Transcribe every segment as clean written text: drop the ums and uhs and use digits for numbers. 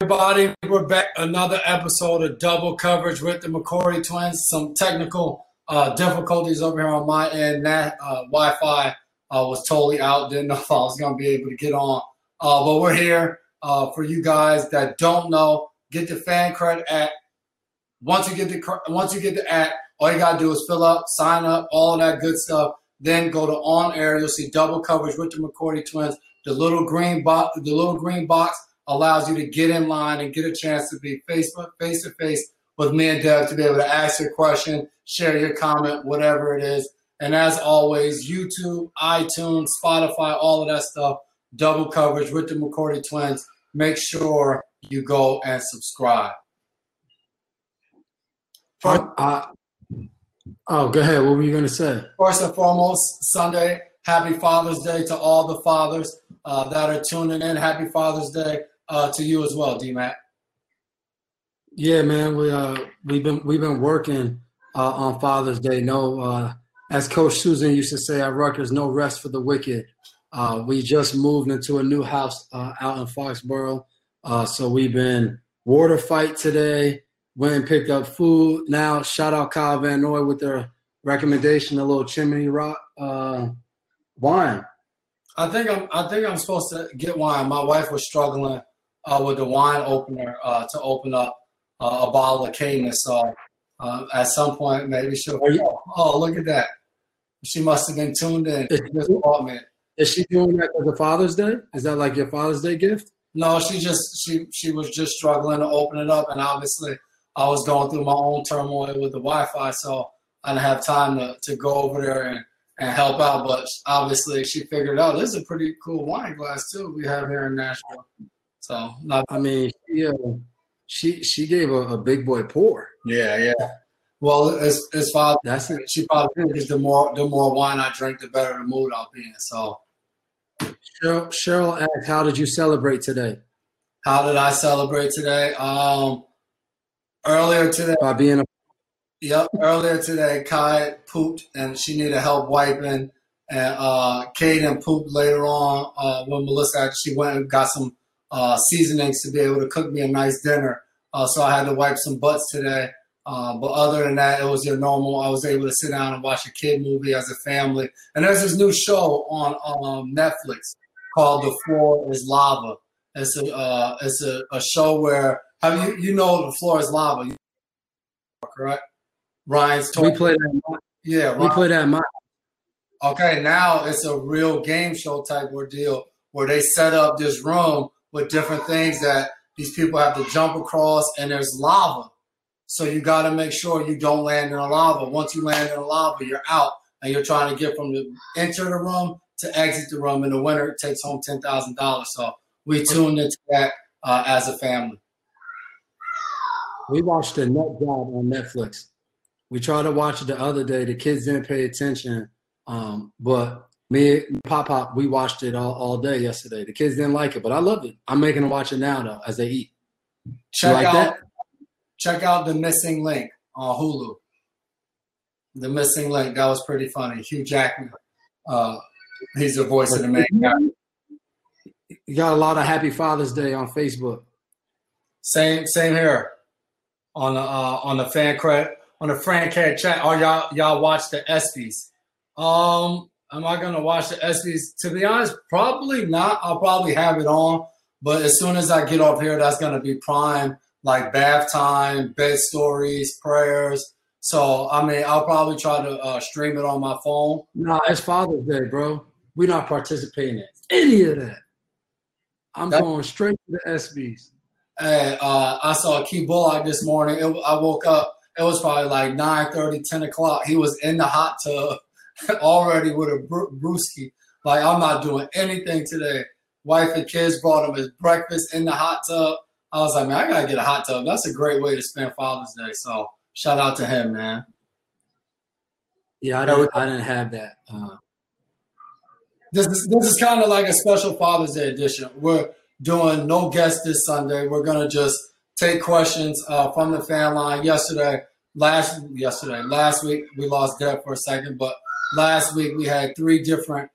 Everybody, we're back. Another episode of Double Coverage with the McCory Twins. Some technical difficulties over here on my end. That Wi-Fi was totally out. Didn't know if I was going to be able to get on. But we're here for you guys that don't know. Get the fan credit app. Once you get the app, all you got to do is fill up, sign up, all of that good stuff. Then go to on air. You'll see Double Coverage with the McCory Twins. The little green box. Allows you to get in line and get a chance to be face-to-face with me and Dev to be able to ask your question, share your comment, whatever it is. And as always, YouTube, iTunes, Spotify, all of that stuff, Double Coverage with the McCory Twins. Make sure you go and subscribe. Go ahead. What were you going to say? First and foremost, Sunday, happy Father's Day to all the fathers that are tuning in. Happy Father's Day. To you as well, D-Mac. Yeah, man, we've been working on Father's Day. As Coach Susan used to say at Rutgers, no rest for the wicked. We just moved into a new house out in Foxborough, so we've been water fight today. Went and picked up food. Now, shout out Kyle Van Noy with their recommendation, a little Chimney Rock wine. I think I'm supposed to get wine. My wife was struggling with the wine opener to open up a bottle of Canis. So at some point, maybe she'll oh, look at that. She must have been tuned in. Is she doing that for the Father's Day? Is that like your Father's Day gift? No, she was just struggling to open it up. And obviously, I was going through my own turmoil with the Wi-Fi. So I didn't have time to go over there and help out. But obviously, she figured out this is a pretty cool wine glass, too, we have here in Nashville. So she gave a big boy pour. Yeah. Well, it's Father's Day. That's it. She probably thinks the more wine I drink, the better the mood I'll be in. So Cheryl asked, how did you celebrate today? How did I celebrate today? Earlier today. By being a earlier today, Kai pooped and she needed help wiping, and Kaden pooped later on when Melissa actually went and got some seasonings to be able to cook me a nice dinner. So I had to wipe some butts today. But other than that, it was your normal. I was able to sit down and watch a kid movie as a family. And there's this new show on Netflix called The Floor Is Lava. It's a show where you know The Floor Is Lava, correct? Ryan's talking. We played that. Okay, now it's a real game show type ordeal where they set up this room with different things that these people have to jump across, and there's lava. So you got to make sure you don't land in the lava. Once you land in the lava, you're out, and you're trying to get from the enter the room to exit the room, and the winner takes home $10,000. So we tuned into that as a family. We watched The Nut Job on Netflix. We tried to watch it the other day. The kids didn't pay attention, but me and Pop, we watched it all day yesterday. The kids didn't like it, but I loved it. I'm making them watch it now, though, as they eat. Check out The Missing Link on Hulu. The Missing Link, that was pretty funny. Hugh Jackman, he's the voice of the main character. You got a lot of Happy Father's Day on Facebook. Same here on the fan credit chat. Oh, y'all watch the ESPYs. Am I going to watch the ESPYs? To be honest, probably not. I'll probably have it on. But as soon as I get off here, that's going to be prime, like bath time, bed stories, prayers. So, I mean, I'll probably try to stream it on my phone. No, it's Father's Day, bro. We're not participating in any of that. I'm going straight to the ESPYs. Hey, I saw Keith Bulluck this morning. I woke up. It was probably like 9:30, 10 o'clock. He was in the hot tub. Already with a brewski. Like, I'm not doing anything today. Wife and kids brought him his breakfast in the hot tub. I was like, man, I got to get a hot tub. That's a great way to spend Father's Day. So shout out to him, man. Yeah, I didn't have that. This is kind of like a special Father's Day edition. We're doing no guests this Sunday. We're going to just take questions from the fan line. Last week, we lost Deb for a second, but last week we had three different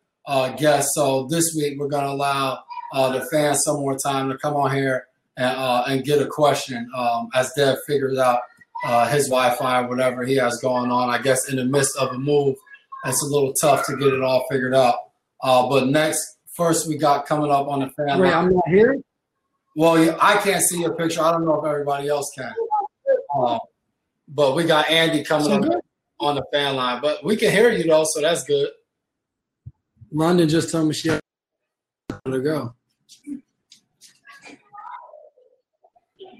guests, so this week we're going to allow the fans some more time to come on here and get a question as Dev figures out his Wi-Fi or whatever he has going on. I guess in the midst of a move, it's a little tough to get it all figured out. But first we got coming up on the fan. Wait, I'm not here? Well, I can't see your picture. I don't know if everybody else can. But we got Andy coming up on the fan line. But we can hear you, though, so that's good. London just told me she had to go.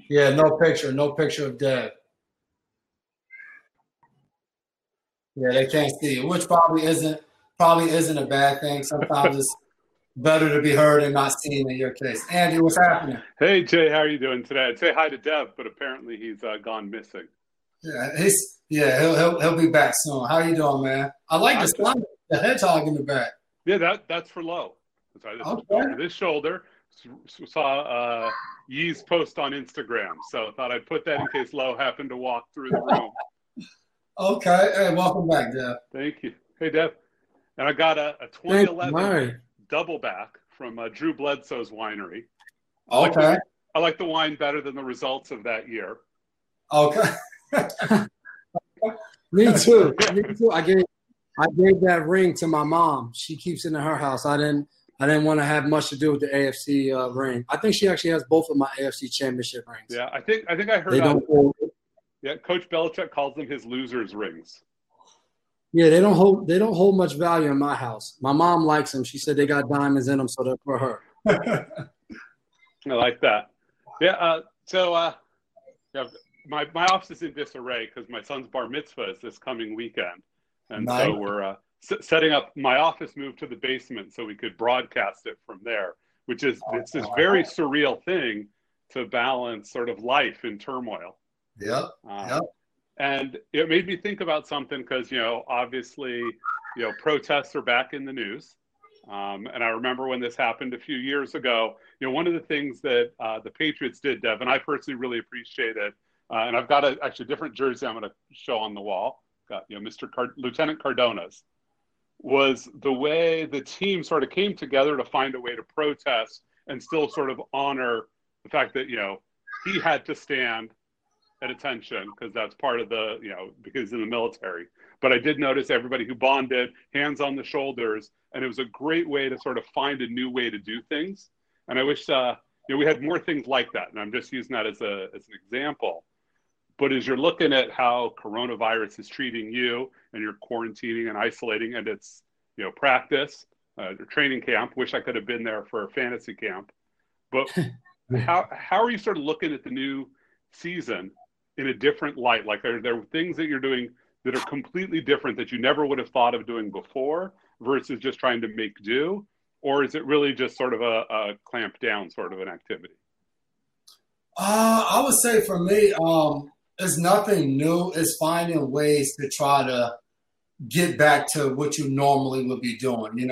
Yeah, no picture. No picture of Dad. Yeah, they can't see you, which probably isn't a bad thing. Sometimes it's better to be heard and not seen in your case. Andy, what's happening? Hey, Jay, how are you doing today? I'd say hi to Dev, but apparently he's gone missing. Yeah, he'll be back soon. How you doing, man? I like the Sonic the Hedgehog in the back. Yeah, that's for low. Sorry, this okay. This shoulder. Saw Yee's post on Instagram, so thought I'd put that in case Low happened to walk through the room. Okay. Hey, welcome back, Dev. Thank you. Hey, Dev. And I got a 2011 double back from Drew Bledsoe's winery. Okay. I like the wine better than the results of that year. Okay. Me too. Me too. I gave that ring to my mom. She keeps it in her house. I didn't want to have much to do with the AFC ring. I think she actually has both of my AFC championship rings. Yeah, I think I heard about it. Yeah, Coach Belichick calls them his losers' rings. Yeah, they don't hold much value in my house. My mom likes them. She said they got diamonds in them, so they're for her. I like that. Yeah. My office is in disarray because my son's bar mitzvah is this coming weekend, and nice. So we're setting up my office move to the basement so we could broadcast it from there, which is it's this very surreal thing to balance sort of life in turmoil. Yeah. Yep. And it made me think about something because, obviously, protests are back in the news. And I remember when this happened a few years ago, one of the things that the Patriots did, Dev, and I personally really appreciate it. And I've got actually a different jersey I'm going to show on the wall. Got, Lieutenant Cardona's. Was the way the team sort of came together to find a way to protest and still sort of honor the fact that, he had to stand at attention because that's part of the, because he's in the military. But I did notice everybody who bonded, hands on the shoulders, and it was a great way to sort of find a new way to do things. And I wish, we had more things like that. And I'm just using that as an example. But as you're looking at how coronavirus is treating you and you're quarantining and isolating and it's, practice, your training camp, wish I could have been there for a fantasy camp. But how are you sort of looking at the new season in a different light? Like, are there things that you're doing that are completely different that you never would have thought of doing before versus just trying to make do? Or is it really just sort of a clamp down sort of an activity? I would say for me, it's nothing new. It's finding ways to try to get back to what you normally would be doing.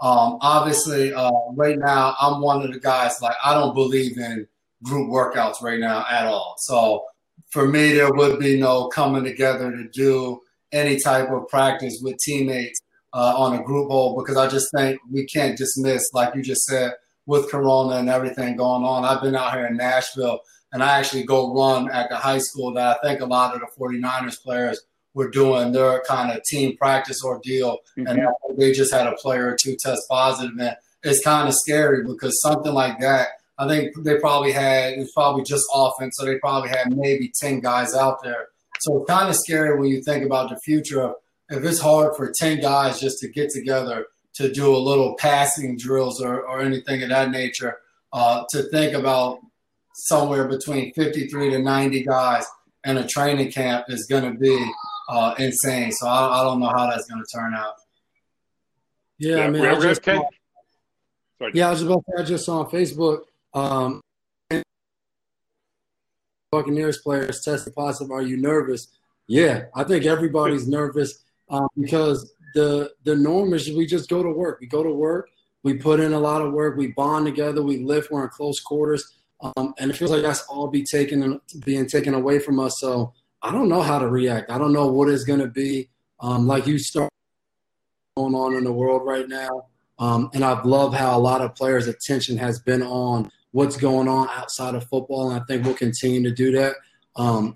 Obviously, right now, I'm one of the guys, like, I don't believe in group workouts right now at all. So for me, there would be no coming together to do any type of practice with teammates on a group hold because I just think we can't dismiss, like you just said, with Corona and everything going on. I've been out here in Nashville. And I actually go run at the high school that I think a lot of the 49ers players were doing their kind of team practice ordeal. Mm-hmm. And they just had a player or two test positive. And it's kind of scary because something like that, I think they probably had, it was probably just offense, so they probably had maybe 10 guys out there. So it's kind of scary when you think about the future. If it's hard for 10 guys just to get together to do a little passing drills or anything of that nature, to think about somewhere between 53 to 90 guys and a training camp is going to be insane. So I don't know how that's going to turn out. Yeah, I mean, I just saw on Facebook, Buccaneers players tested positive. Are you nervous? Yeah, I think everybody's nervous because the norm is we just go to work. We go to work. We put in a lot of work. We bond together. We live. We're in close quarters. And it feels like that's all being taken away from us. So I don't know how to react. I don't know what it's going to be. Like you start going on in the world right now. And I've loved how a lot of players' attention has been on what's going on outside of football, and I think we'll continue to do that.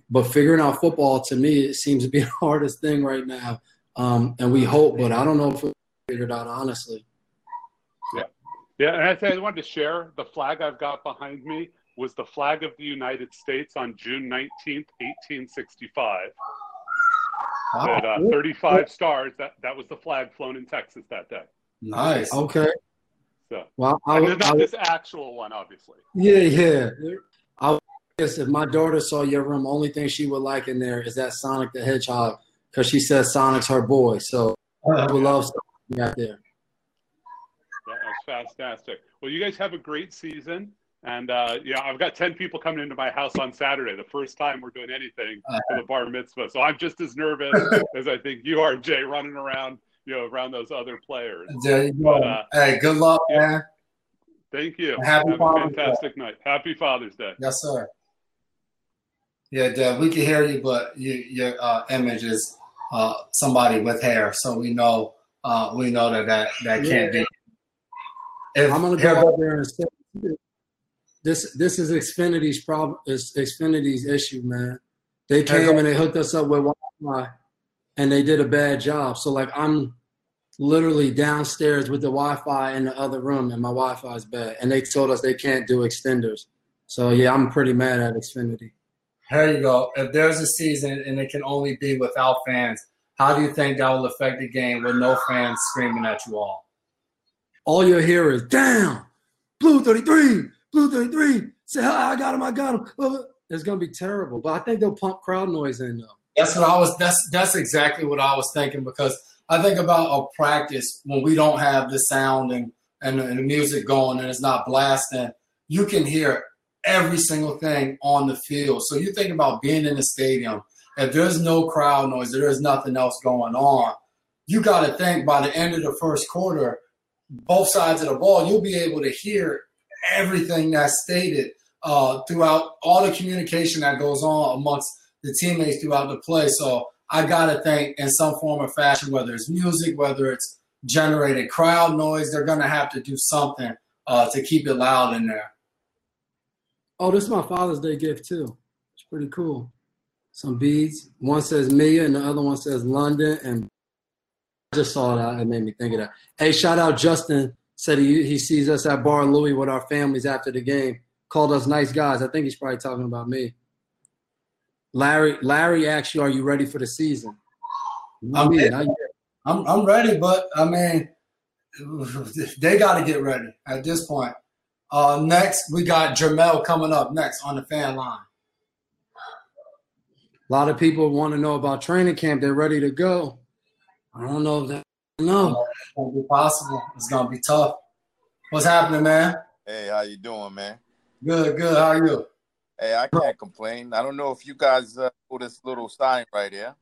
But figuring out football, to me, it seems to be the hardest thing right now, and we hope, but I don't know if we figured out, honestly. Yeah, and I wanted to share the flag I've got behind me was the flag of the United States on June 19th, 1865. Wow. But 35 stars, that was the flag flown in Texas that day. Nice. Okay. So, well, not this actual one, obviously. Yeah. I guess if my daughter saw your room, only thing she would like in there is that Sonic the Hedgehog, because she says Sonic's her boy. So I would love something out there. Fantastic. Well, you guys have a great season. And, I've got 10 people coming into my house on Saturday, the first time we're doing anything for the bar mitzvah. So I'm just as nervous as I think you are, Jay, running around, around those other players. But, hey, good luck, man. Thank you. Have a fantastic night. Happy Father's Day. Yes, sir. Yeah, Dad, we can hear you, but your image is somebody with hair. So we know that can't be. I'm going to go out there and say this is Xfinity's problem. It's Xfinity's issue, man. They came and they hooked us up with Wi-Fi, and they did a bad job. So, I'm literally downstairs with the Wi-Fi in the other room, and my Wi-Fi is bad. And they told us they can't do extenders. So, I'm pretty mad at Xfinity. There you go. If there's a season and it can only be without fans, how do you think that will affect the game with no fans screaming at you all? All you'll hear is, down, blue 33, say, I got him. It's going to be terrible. But I think they'll pump crowd noise in, though. That's exactly what I was thinking, because I think about a practice when we don't have the sound and the music going and it's not blasting. You can hear every single thing on the field. So you think about being in the stadium. If there's no crowd noise, there's nothing else going on, you got to think by the end of the first quarter, both sides of the ball, you'll be able to hear everything that's stated throughout all the communication that goes on amongst the teammates throughout the play. So I got to think in some form or fashion, whether it's music, whether it's generated crowd noise, they're going to have to do something to keep it loud in there. Oh, this is my Father's Day gift too. It's pretty cool. Some beads. One says Mia and the other one says London, and I just saw that. It made me think of that. Hey, shout out Justin. Said he sees us at Bar Louie with our families after the game. Called us nice guys. I think he's probably talking about me. Larry asked you, are you ready for the season? I'm ready, but, they got to get ready at this point. Next, we got Jermel coming up next on the fan line. A lot of people want to know about training camp. They're ready to go. I don't know if that's enough. It's going to be possible. It's going to be tough. What's happening, man? Hey, how you doing, man? Good. How are you? Hey, I can't complain. I don't know if you guys know this little sign right here.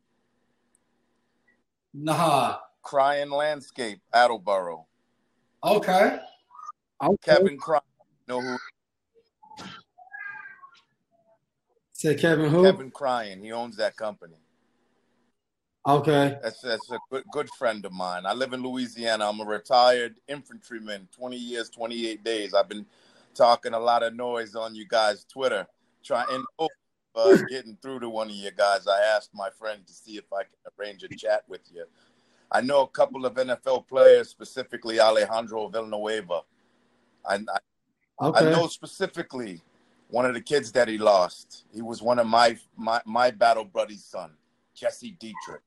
Nah. Crying Landscape, Attleboro. Okay. Kevin Crying. Know who? Say Kevin who? Kevin Crying. He owns that company. Okay. That's a good friend of mine. I live in Louisiana. I'm a retired infantryman, 20 years, 28 days. I've been talking a lot of noise on you guys' Twitter, trying getting through to one of you guys. I asked my friend to see if I can arrange a chat with you. I know a couple of NFL players, specifically Alejandro Villanueva. I know specifically one of the kids that he lost. He was one of my battle buddy's son, Jesse Dietrich.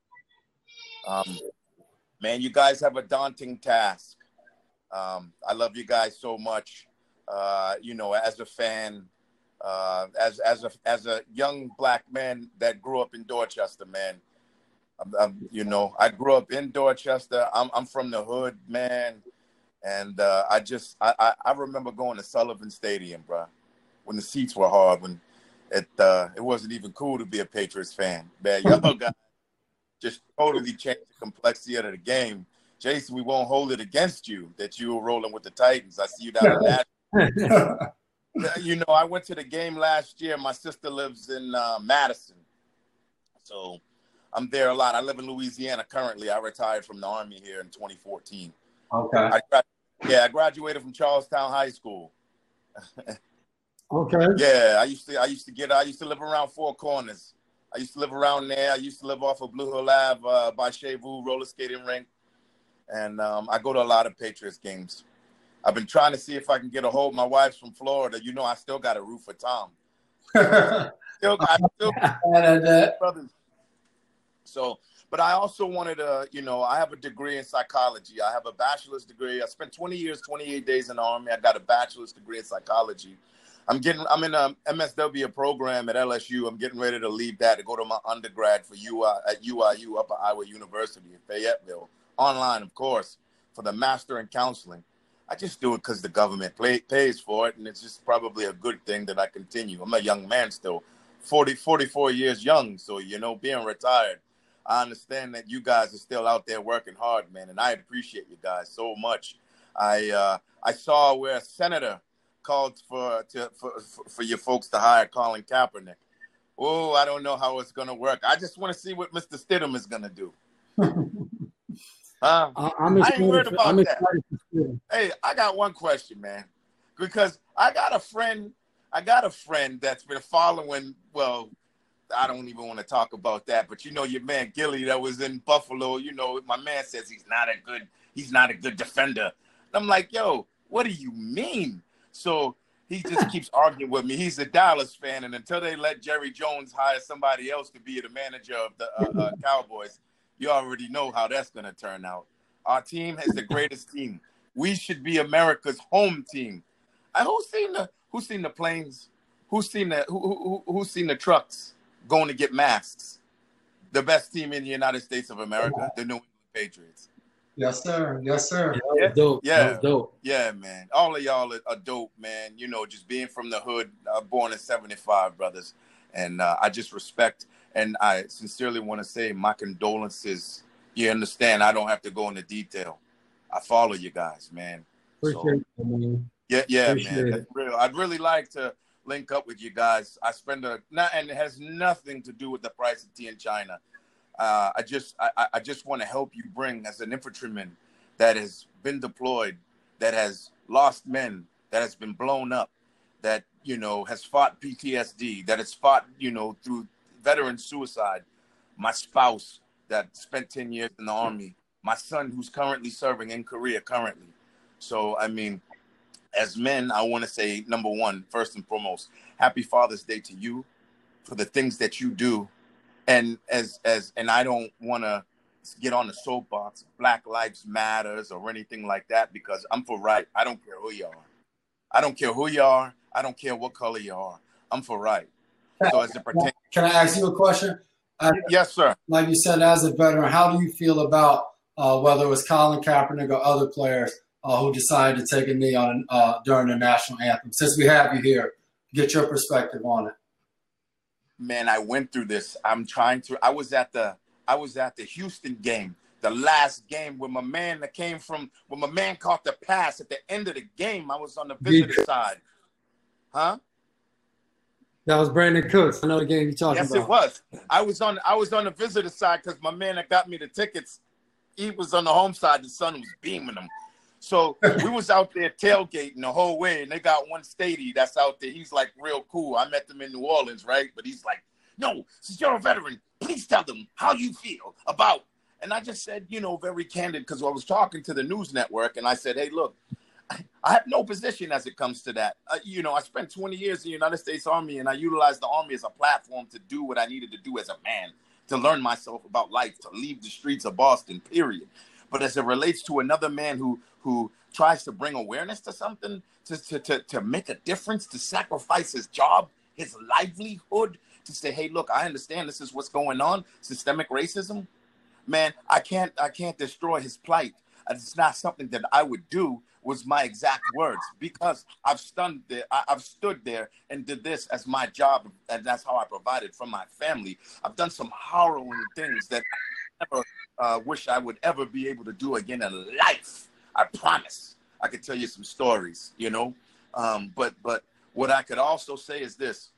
Man, you guys have a daunting task. I love you guys so much. As a fan, as a young black man that grew up in Dorchester, man. I grew up in Dorchester. I'm from the hood, man. And I remember going to Sullivan Stadium, bro, when the seats were hard. When it wasn't even cool to be a Patriots fan, man. Y'all guys just totally changed the complexity of the game. Jason, we won't hold it against you that you were rolling with the Titans. I see you down in Nashville. I went to the game last year. My sister lives in Madison, so I'm there a lot. I live in Louisiana currently. I retired from the Army here in 2014. Okay. I graduated from Charlestown High School. Okay. Yeah, I used to live around Four Corners. I used to live around there. I used to live off of Blue Hill Ave by Shevu roller skating rink, and I go to a lot of Patriots games. I've been trying to see if I can get a hold. My wife's from Florida. You know, I still got a roof for Tom. Brothers. So, but I also wanted to, you know, I have a degree in psychology. I have a bachelor's degree. I spent 20 years, 28 days in the Army. I got a bachelor's degree in psychology. I'm in a MSW program at LSU. I'm getting ready to leave that to go to my undergrad for at UIU, Upper Iowa University in Fayetteville, online, of course, for the master in counseling. I just do it because the government pays for it, and it's just probably a good thing that I continue. I'm a young man still, 44 years young, so, you know, being retired, I understand that you guys are still out there working hard, man, and I appreciate you guys so much. I saw where a senator called for your folks to hire Colin Kaepernick. Oh, I don't know how it's going to work. I just want to see what Mr. Stidham is going to do. I ain't worried about that. Hey, I got one question, man, because I got a friend that's been following. Well, I don't even want to talk about that, but you know your man Gilly that was in Buffalo. You know, my man says he's not a good defender. And I'm like, yo, what do you mean? So he just keeps arguing with me. He's a Dallas fan, and until they let Jerry Jones hire somebody else to be the manager of the Cowboys. You already know how that's going to turn out. Our team is the greatest team. We should be America's home team. Who's seen the planes? Who's seen the trucks going to get masks? The best team in the United States of America, the New England Patriots. Yes, sir. Yes, sir. Yeah. Dope. Yeah. That was dope. Yeah, man. All of y'all are dope, man. You know, just being from the hood, born in 75, brothers. And I just respect. And I sincerely want to say my condolences. You understand, I don't have to go into detail. I follow you guys, man. Appreciate it, man. Yeah, appreciate man. That's real. I'd really like to link up with you guys. I spend and it has nothing to do with the price of tea in China. I just want to help you bring, as an infantryman that has been deployed, that has lost men, that has been blown up, that, you know, has fought PTSD, that has fought, you know, through veteran suicide, my spouse that spent 10 years in the Army, my son who's currently serving in Korea currently. So, I mean, as men, I want to say, number one, first and foremost, happy Father's Day to you for the things that you do. And and I don't want to get on the soapbox, Black Lives Matters or anything like that, because I'm for right. I don't care who you are. I don't care who you are. I don't care what color you are. I'm for right. So as it pertains, can I ask you a question? Yes, sir. Like you said, as a veteran, how do you feel about whether it was Colin Kaepernick or other players who decided to take a knee on during the national anthem? Since we have you here, get your perspective on it. Man, I went through this. I was at the Houston game, the last game when my man caught the pass at the end of the game. I was on the visitor side. Huh? That was Brandon Cooks. I know the game you're talking about. Yes, it was. I was on the visitor side because my man that got me the tickets, he was on the home side. The sun was beaming him. So we was out there tailgating the whole way, and they got one statey that's out there. He's like real cool. I met them in New Orleans, right? But he's like, no, since you're a veteran, please tell them how you feel about. And I just said, you know, very candid, because I was talking to the news network, and I said, hey, look, I have no position as it comes to that. You know, I spent 20 years in the United States Army, and I utilized the Army as a platform to do what I needed to do as a man, to learn myself about life, to leave the streets of Boston, period. But as it relates to another man who tries to bring awareness to something, to make a difference, to sacrifice his job, his livelihood, to say, hey, look, I understand this is what's going on, systemic racism. Man, I can't destroy his plight. It's not something that I would do, was my exact words, because I've stood there and did this as my job, and that's how I provided for my family. I've done some harrowing things that I never wish I would ever be able to do again in life. I promise. I could tell you some stories, you know. But what I could also say is this.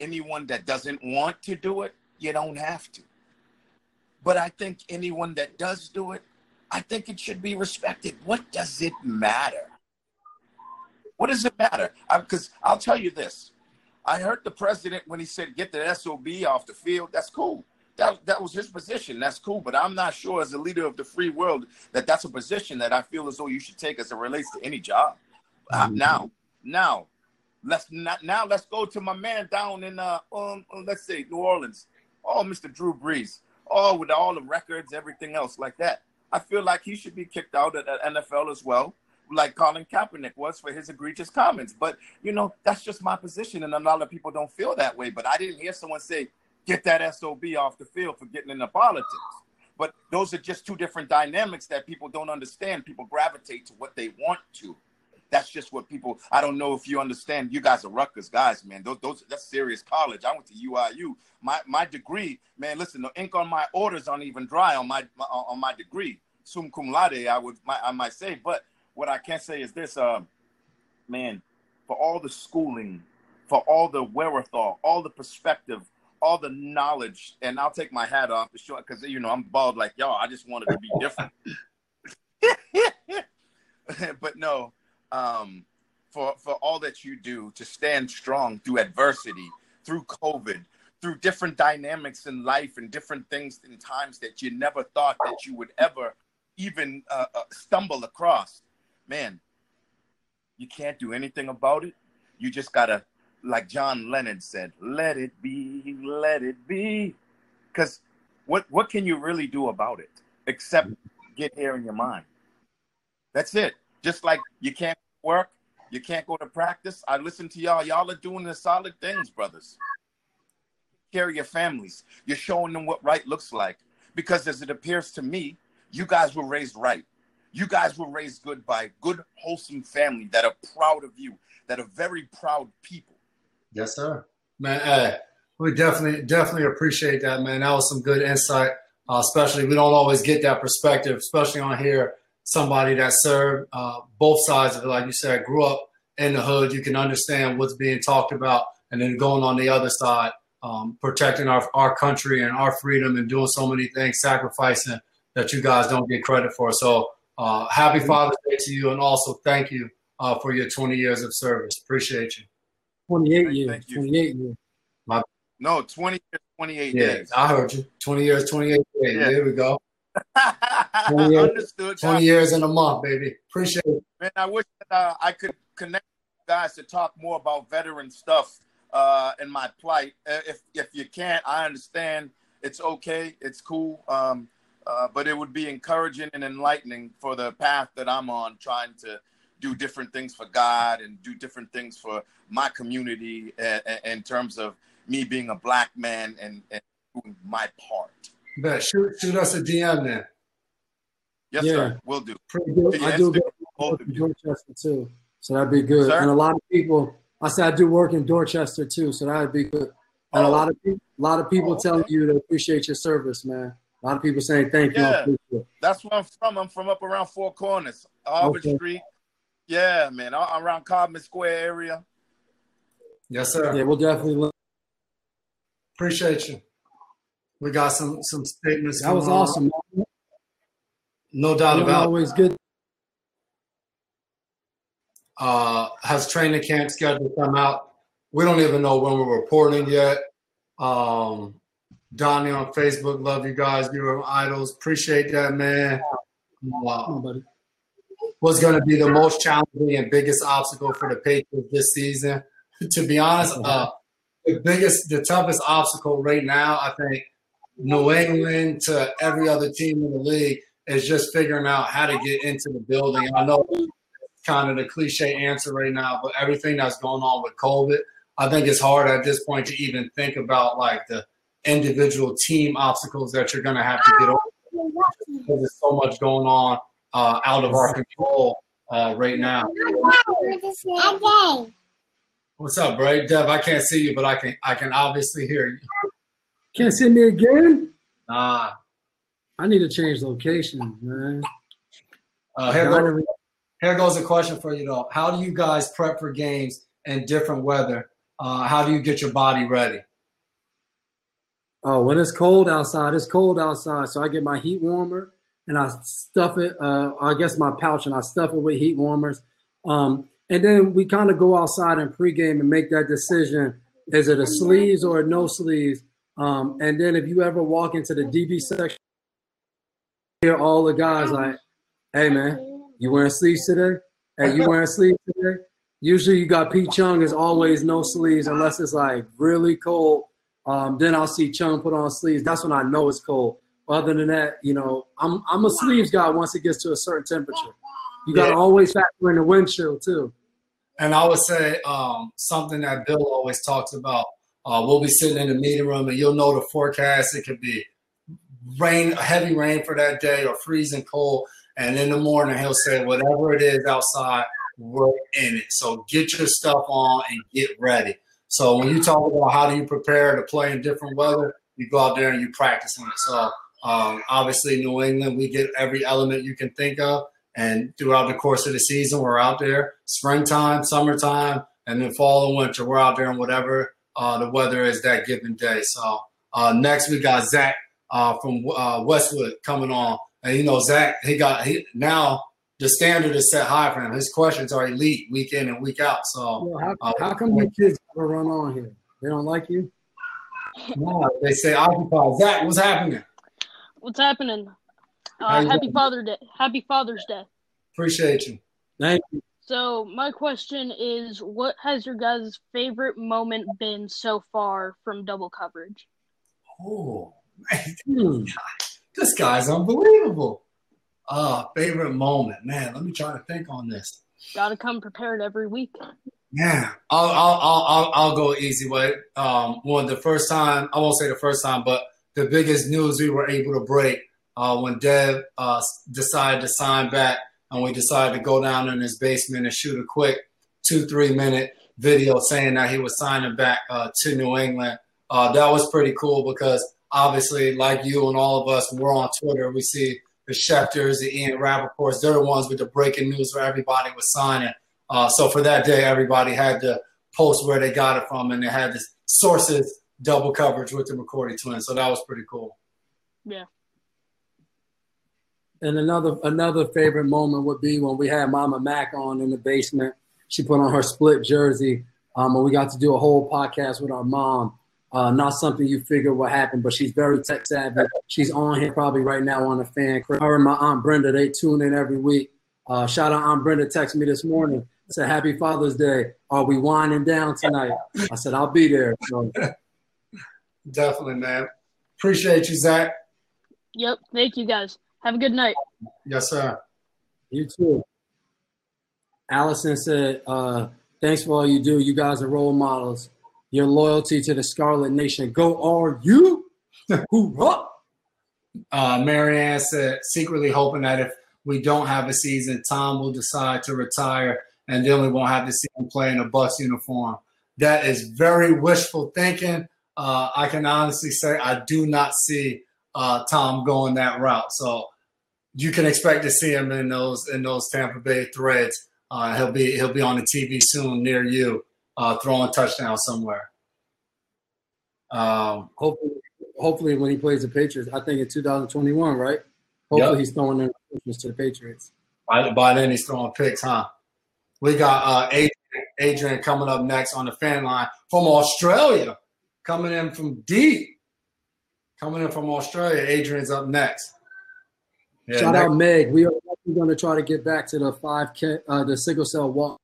Anyone that doesn't want to do it, you don't have to. But I think anyone that does do it, I think it should be respected. What does it matter? What does it matter? Because I'll tell you this. I heard the president when he said, get the SOB off the field. That's cool. That was his position. That's cool. But I'm not sure as a leader of the free world that that's a position that I feel as though you should take as it relates to any job. Now let's go to my man down in, let's say, New Orleans. Oh, Mr. Drew Brees. Oh, with all the records, everything else like that. I feel like he should be kicked out of the NFL as well, like Colin Kaepernick was for his egregious comments. But, you know, that's just my position, and a lot of people don't feel that way. But I didn't hear someone say, get that SOB off the field for getting into politics. But those are just two different dynamics that people don't understand. People gravitate to what they want to. That's just what people – I don't know if you understand. You guys are Rutgers guys, man. That's serious college. I went to UIU. My degree, man, listen, the ink on my orders aren't even dry on my degree. Sum cum laude, I might say. But what I can say is this, man, for all the schooling, for all the wherewithal, all the perspective, all the knowledge, and I'll take my hat off for sure because, you know, I'm bald like y'all. I just wanted to be different. But no. For all that you do to stand strong through adversity, through COVID, through different dynamics in life and different things and times that you never thought that you would ever even stumble across. Man, you can't do anything about it. You just gotta, like John Lennon said, let it be, let it be. Because what can you really do about it except get here in your mind? That's it. Just like you can't work, you can't go to practice. I listen to y'all. Y'all are doing the solid things, brothers. Take care of your families. You're showing them what right looks like. Because as it appears to me, you guys were raised right. You guys were raised good by a good, wholesome family that are proud of you, that are very proud people. Yes, sir. Man, we definitely appreciate that, man. That was some good insight, especially we don't always get that perspective, especially on here. Somebody that served both sides of it, like you said, grew up in the hood. You can understand what's being talked about and then going on the other side, protecting our country and our freedom and doing so many things, sacrificing that you guys don't get credit for. So happy Father's Day to you. And also thank you for your 20 years of service. Appreciate you. 28 years. Thank you. 28 years. No, 20 years, 28 yeah, days. I heard you. 20 years, 28 days. Yeah. There we go. 20 years, understood. 20 years in a month, baby. Appreciate it. Man, I wish that I could connect with you guys to talk more about veteran stuff and my plight. If you can't, I understand. It's okay. It's cool. But it would be encouraging and enlightening for the path that I'm on, trying to do different things for God and do different things for my community in terms of me being a black man and doing my part. Bet. Shoot us a DM then. Yes, yeah. Sir. We'll do. I do work in Dorchester too, so that'd be good. Sir? And a lot of people, I said I do work in Dorchester too, so that'd be good. And a lot of people telling you to appreciate your service, man. A lot of people saying thank you. Yeah, that's where I'm from. I'm from up around Four Corners, Harvard Street. Yeah, man, around Cobman Square area. Yes, sir. Yeah, we'll definitely look. Appreciate you. We got some statements. That was awesome. No doubt about it. Always good. Has training camp scheduled come out? We don't even know when we're reporting yet. Donnie on Facebook, love you guys. You're idols. Appreciate that, man. What's going to be the most challenging and biggest obstacle for the Patriots this season? To be honest, the toughest obstacle right now, I think, New England to every other team in the league is just figuring out how to get into the building. I know it's kind of the cliche answer right now, but everything that's going on with COVID, I think it's hard at this point to even think about like the individual team obstacles that you're going to have to get over because there's so much going on out of our control right now. What's up, Bray? Dev, I can't see you, but I can obviously hear you. Can't see me again? Nah. I need to change location, man. Here goes a question for you, though. How do you guys prep for games in different weather? How do you get your body ready? Oh, when it's cold outside, So I get my heat warmer, and I stuff it. I guess my pouch, and I stuff it with heat warmers. And then we kind of go outside in pregame and make that decision. Is it a sleeves or a no sleeves? And then if you ever walk into the DB section, you hear all the guys like, hey, man, you wearing sleeves today? Hey, you wearing sleeves today? Usually you got Pete Chung is always no sleeves unless it's like really cold. Then I'll see Chung put on sleeves. That's when I know it's cold. Other than that, you know, I'm a sleeves guy once it gets to a certain temperature. You got to always factor in the wind chill too. And I would say something that Bill always talks about, we'll be sitting in the meeting room and you'll know the forecast. It could be rain, heavy rain for that day or freezing cold. And in the morning, he'll say, whatever it is outside, we're in it. So get your stuff on and get ready. So when you talk about how do you prepare to play in different weather, you go out there and you practice on it. So obviously New England, we get every element you can think of. And throughout the course of the season, we're out there, springtime, summertime, and then fall and winter. We're out there in whatever the weather is that given day. So next we got Zach from Westwood coming on. And, you know, Zach, now the standard is set high for him. His questions are elite week in and week out. So yeah, how come the kids never run on here? They don't like you? No, they say occupy. Zach, what's happening? What's happening? Happy Father's Day. Appreciate you. Thank you. So my question is, what has your guys' favorite moment been so far from double coverage? Oh, man. This guy's unbelievable. Favorite moment. Man, let me try to think on this. Got to come prepared every week. Yeah, I'll go easy way. I won't say the first time, but the biggest news we were able to break when Dev decided to sign back and we decided to go down in his basement and shoot a quick 2-3 minute video saying that he was signing back to New England. That was pretty cool because obviously, like you and all of us, we're on Twitter. We see the Schefters, the Ian Rappaports. They're the ones with the breaking news where everybody was signing. So for that day, everybody had to post where they got it from, and they had this sources double coverage with the McCourty twins. So that was pretty cool. Yeah. And another favorite moment would be when we had Mama Mac on in the basement. She put on her split jersey, and we got to do a whole podcast with our mom. Not something you figure what happened, but she's very tech savvy. She's on here probably right now on the fan. Her and my Aunt Brenda, they tune in every week. Shout out Aunt Brenda texted me this morning, said, Happy Father's Day. Are we winding down tonight? I said, I'll be there. So. Definitely, man. Appreciate you, Zach. Yep. Thank you, guys. Have a good night. Yes, sir. You too. Allison said, thanks for all you do. You guys are role models. Your loyalty to the Scarlet Nation. Go RU! Hoorah! Marianne said, secretly hoping that if we don't have a season, Tom will decide to retire, and then we won't have to see him play in a Bucks uniform. That is very wishful thinking. I can honestly say I do not see Tom going that route. So you can expect to see him in those Tampa Bay threads. He'll be on the TV soon near you. Throwing a touchdown somewhere. Hopefully when he plays the Patriots, I think in 2021, right? Hopefully He's throwing in to the Patriots. By then he's throwing picks, huh? We got Adrian coming up next on the fan line from Australia. Coming in from Australia. Adrian's up next. Yeah, Shout out Meg. We are going to try to get back to the 5K, the sickle cell walk.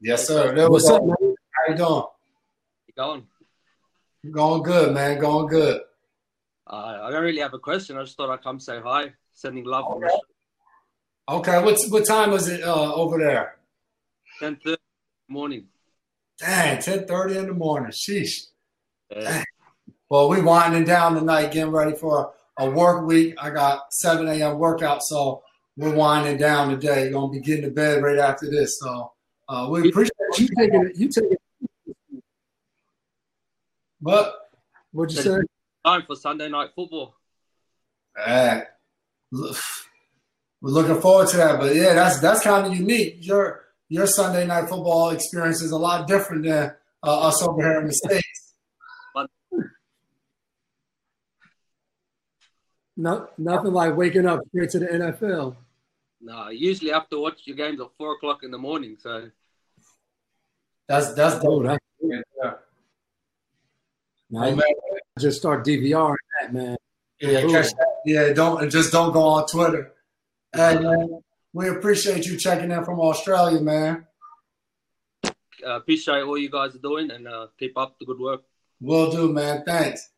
Yes, sir. What's up, man? How you doing? Going good, man. Going good. I don't really have a question. I just thought I'd come say hi. Sending love. Okay. What time is it over there? 10:30 in the morning. Dang, 10:30 in the morning. Sheesh. Yeah. Well, we winding down tonight, getting ready for a work week. I got 7 a.m. workout, so we're winding down today. You're going to be getting to bed right after this, so. We appreciate you taking it. What? What'd you say? Time for Sunday night football. We're looking forward to that. But yeah, that's kind of unique. Your Sunday night football experience is a lot different than us over here in the States. Nothing like waking up straight to the NFL. No, usually I have to watch your games at 4 o'clock in the morning. So that's dope, huh? Yeah. Man, just start DVRing that, man. Yeah, catch that. Yeah, don't go on Twitter. Hey, man, we appreciate you checking in from Australia, man. Appreciate all you guys are doing, and keep up the good work. Will do, man. Thanks.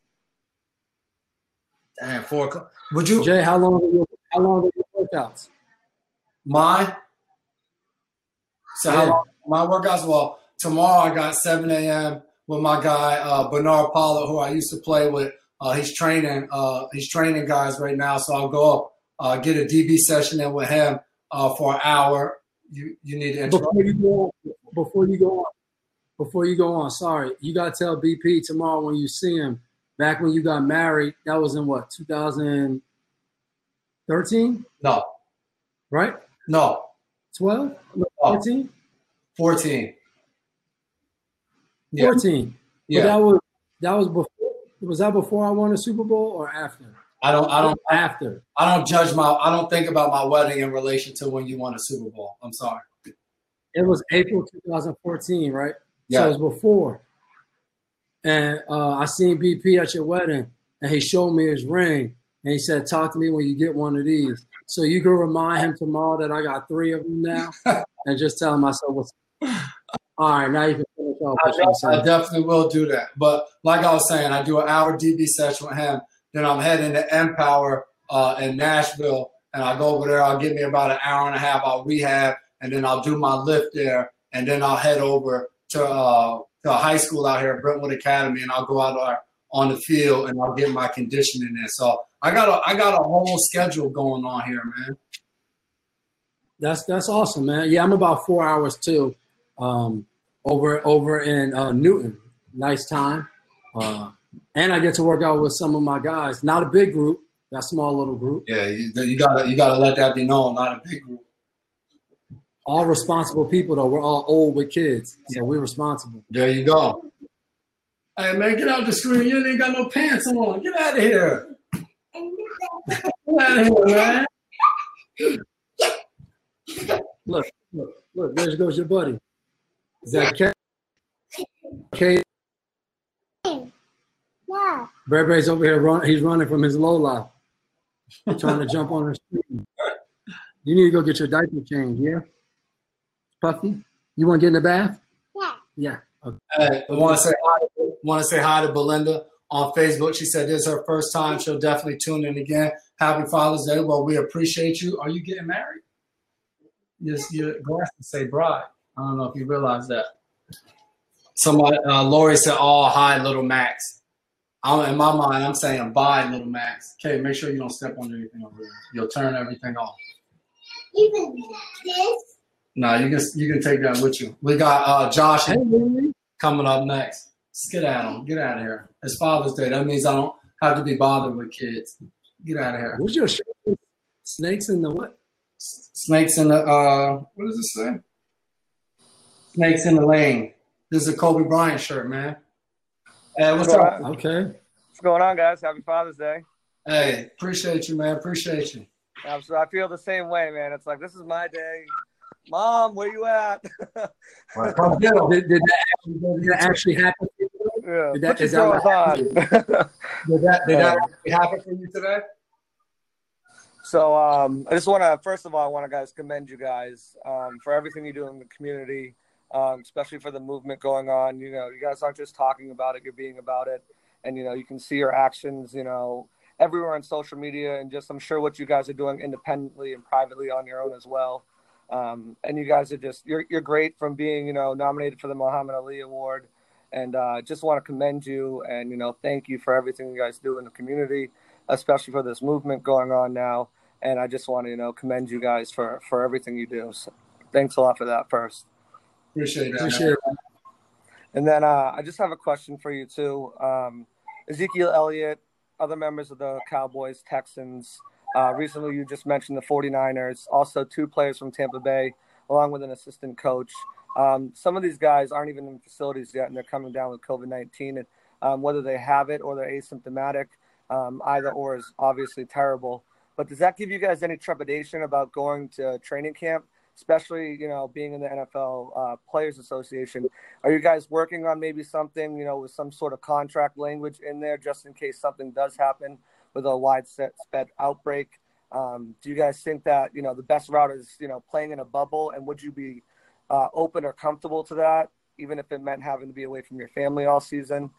Damn, 4 o'clock. Would you, Jay? How long are your workouts? Mine. So yeah. How long my workouts? Well, tomorrow I got 7 a.m. with my guy Bernard Pollard, who I used to play with. He's training guys right now, so I'll go up, get a DB session in with him for an hour. You need to interrupt. Before you go on, sorry, you gotta tell BP tomorrow when you see him. Back when you got married, that was in what, 2013? No. Right? No. 12? 14? No. 14. Yeah. 14. Yeah. But that was before. Was that before I won a Super Bowl or after? I don't. I don't think about my wedding in relation to when you won a Super Bowl. I'm sorry. It was April 2014, right? Yeah. So it was before. And I seen BP at your wedding, and he showed me his ring, and he said, "Talk to me when you get one of these." So you can remind him tomorrow that I got 3 of them now, and just tell him I said, "What's all right now?" You can. I definitely will do that. But like I was saying, I do an hour DB session with him. Then I'm heading to Empower in Nashville, and I go over there. I'll give me about an hour and a half. I'll rehab, and then I'll do my lift there, and then I'll head over to a high school out here, Brentwood Academy, and I'll go out there on the field, and I'll get my conditioning in. So I got a whole schedule going on here, man. That's awesome, man. Yeah, I'm about 4 hours too. Over in Newton, nice time, and I get to work out with some of my guys. Not a big group, that small little group. Yeah, you gotta let that be known. Not a big group. All responsible people though. We're all old with kids, so we're responsible. There you go. Hey man, get out the screen. You ain't got no pants on. Get out of here. Get out of here, man. Look. There goes your buddy. Is that Kate? Kate? Yeah. Bear's over here. He's running from his Lola. Trying to jump on her screen. You need to go get your diaper changed, yeah? Puffy, you want to get in the bath? Yeah. Yeah. Okay. Hey, I want to say hi to Belinda on Facebook. She said this is her first time. She'll definitely tune in again. Happy Father's Day. Well, we appreciate you. Are you getting married? Yes, your glasses say bride. I don't know if you realize that. Somebody, Lori said, "Oh, hi, little Max." In my mind, I'm saying, "Bye, little Max." Okay, make sure you don't step on anything over there. You'll turn everything off. Even this? No, you can take that with you. We got Josh coming up next. Just get out of here. It's Father's Day. That means I don't have to be bothered with kids. Get out of here. What's your shirt? Snakes in the what? Snakes in the what does it say? Snakes in the lane. This is a Kobe Bryant shirt, man. Hey, what's up? Okay. What's going on, guys? Happy Father's Day. Hey, appreciate you, man. Appreciate you. Absolutely. I feel the same way, man. It's like, this is my day. Mom, where you at? Did that actually happen for you? Yeah. Did that happen for you today? So I just want to, first of all, I want to commend you guys for everything you do in the community, especially for the movement going on. You know, you guys aren't just talking about it, you're being about it. And, you know, you can see your actions, you know, everywhere on social media and just I'm sure what you guys are doing independently and privately on your own as well. And you guys are just, you're great from being, you know, nominated for the Muhammad Ali Award. And I just want to commend you and, you know, thank you for everything you guys do in the community, especially for this movement going on now. And I just want to, you know, commend you guys for everything you do. So thanks a lot for that first. Appreciate it. And then I just have a question for you, too. Ezekiel Elliott, other members of the Cowboys, Texans. Recently, you just mentioned the 49ers. Also, 2 players from Tampa Bay, along with an assistant coach. Some of these guys aren't even in facilities yet, and they're coming down with COVID-19. And whether they have it or they're asymptomatic, either or is obviously terrible. But does that give you guys any trepidation about going to training camp, especially, you know, being in the NFL Players Association? Are you guys working on maybe something, you know, with some sort of contract language in there just in case something does happen with a widespread outbreak? Do you guys think that, you know, the best route is, you know, playing in a bubble? And would you be open or comfortable to that, even if it meant having to be away from your family all season?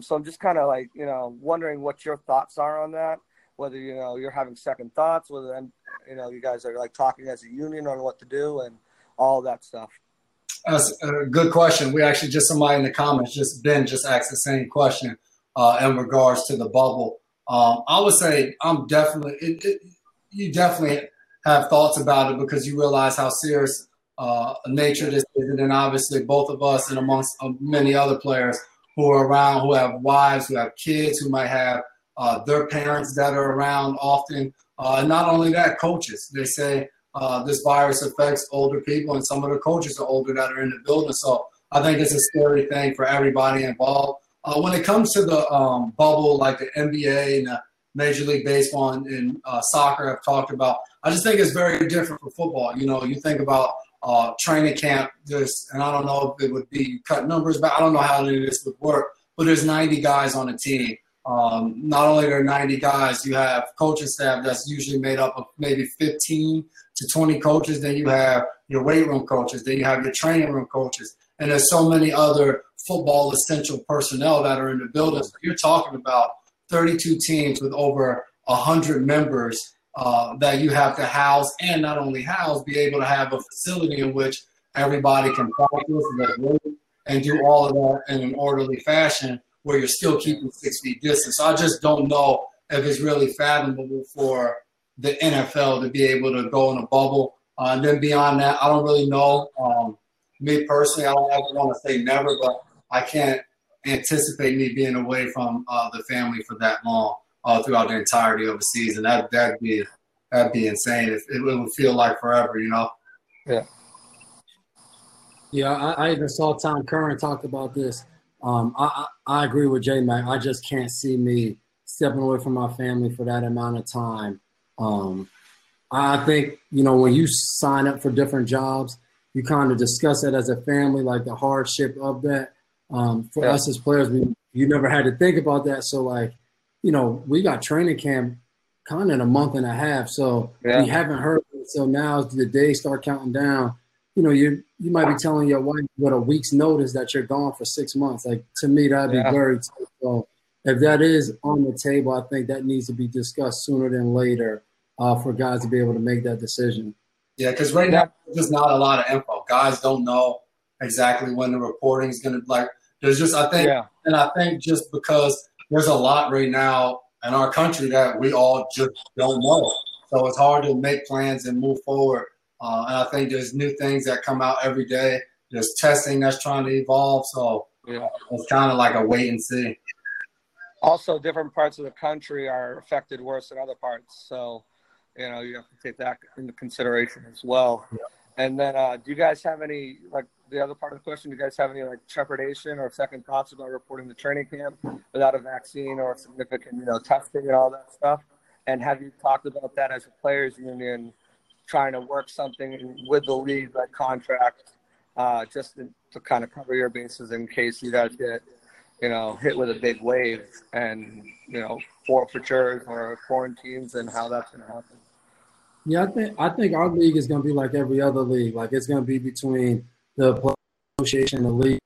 So I'm just kind of like, you know, wondering what your thoughts are on that, whether, you know, you're having second thoughts, whether, you know, you guys are like talking as a union on what to do and all that stuff. That's a good question. We actually just somebody in the comments, Ben asked the same question in regards to the bubble. I would say I'm definitely you definitely have thoughts about it because you realize how serious nature this is. And then obviously both of us and amongst many other players who are around, who have wives, who have kids, who might have their parents that are around often. And not only that, coaches. They say this virus affects older people, and some of the coaches are older that are in the building. So I think it's a scary thing for everybody involved. When it comes to the bubble, like the NBA and the Major League Baseball and soccer have talked about, I just think it's very different for football. You know, you think about training camp, and I don't know if it would be cut numbers, but I don't know how this would work. But there's 90 guys on a team. Not only are there 90 guys, you have coaching staff that's usually made up of maybe 15 to 20 coaches. Then you have your weight room coaches. Then you have your training room coaches. And there's so many other football essential personnel that are in the building. So you're talking about 32 teams with over 100 members that you have to house, and not only house, be able to have a facility in which everybody can practice and do all of that in an orderly fashion where you're still keeping 6 feet distance. So I just don't know if it's really fathomable for the NFL to be able to go in a bubble. And then beyond that, I don't really know. Me personally, I don't ever want to say never, but I can't anticipate me being away from the family for that long throughout the entirety of the season. That'd be insane. It would feel like forever, you know? Yeah. Yeah, I even saw Tom Curran talk about this. I agree with J-Mac. I just can't see me stepping away from my family for that amount of time. I think, you know, when you sign up for different jobs, you kind of discuss that as a family, like the hardship of that. For us as players, you never had to think about that. So, like, you know, we got training camp kind of in a month and a half. So we haven't heard it. So now the days start counting down. You know, you might be telling your wife with a week's notice that you're gone for 6 months. Like, to me, that'd be very tough. So if that is on the table, I think that needs to be discussed sooner than later for guys to be able to make that decision. Yeah, because right now there's not a lot of info. Guys don't know exactly when the reporting is going to, like, there's just, I think, and I think just because there's a lot right now in our country that we all just don't know. So it's hard to make plans and move forward. And I think there's new things that come out every day. There's testing that's trying to evolve. So it's kind of like a wait and see. Also, different parts of the country are affected worse than other parts. So, you know, you have to take that into consideration as well. Yeah. And then do you guys have any, like the other part of the question, do you guys have any like trepidation or second thoughts about reporting the training camp without a vaccine or significant, you know, testing and all that stuff? And have you talked about that as a players union, trying to work something with the league, like contract, just to kind of cover your bases in case you guys get, you know, hit with a big wave and, you know, forfeitures or quarantines and how that's going to happen? Yeah, I think our league is going to be like every other league. Like, it's going to be between the Players Association and the league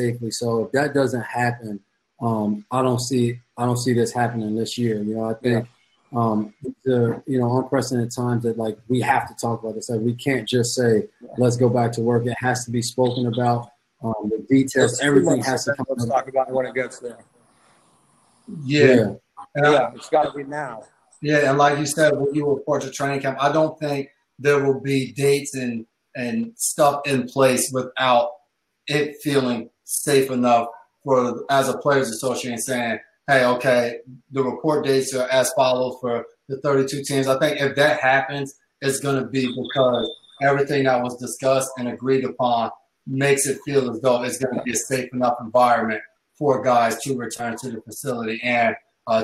safely. So if that doesn't happen, I don't see this happening this year. You know, I think the unprecedented times that, like, we have to talk about this. Like, we can't just say let's go back to work. It has to be spoken about. The details, everything has to come. Let's talk about when it gets there. Yeah, it's got to be now. Yeah, and like you said, when you report to training camp, I don't think there will be dates and stuff in place without it feeling safe enough for, as a players association, saying, hey, okay, the report dates are as follows for the 32 teams. I think if that happens, it's going to be because everything that was discussed and agreed upon makes it feel as though it's going to be a safe enough environment for guys to return to the facility. And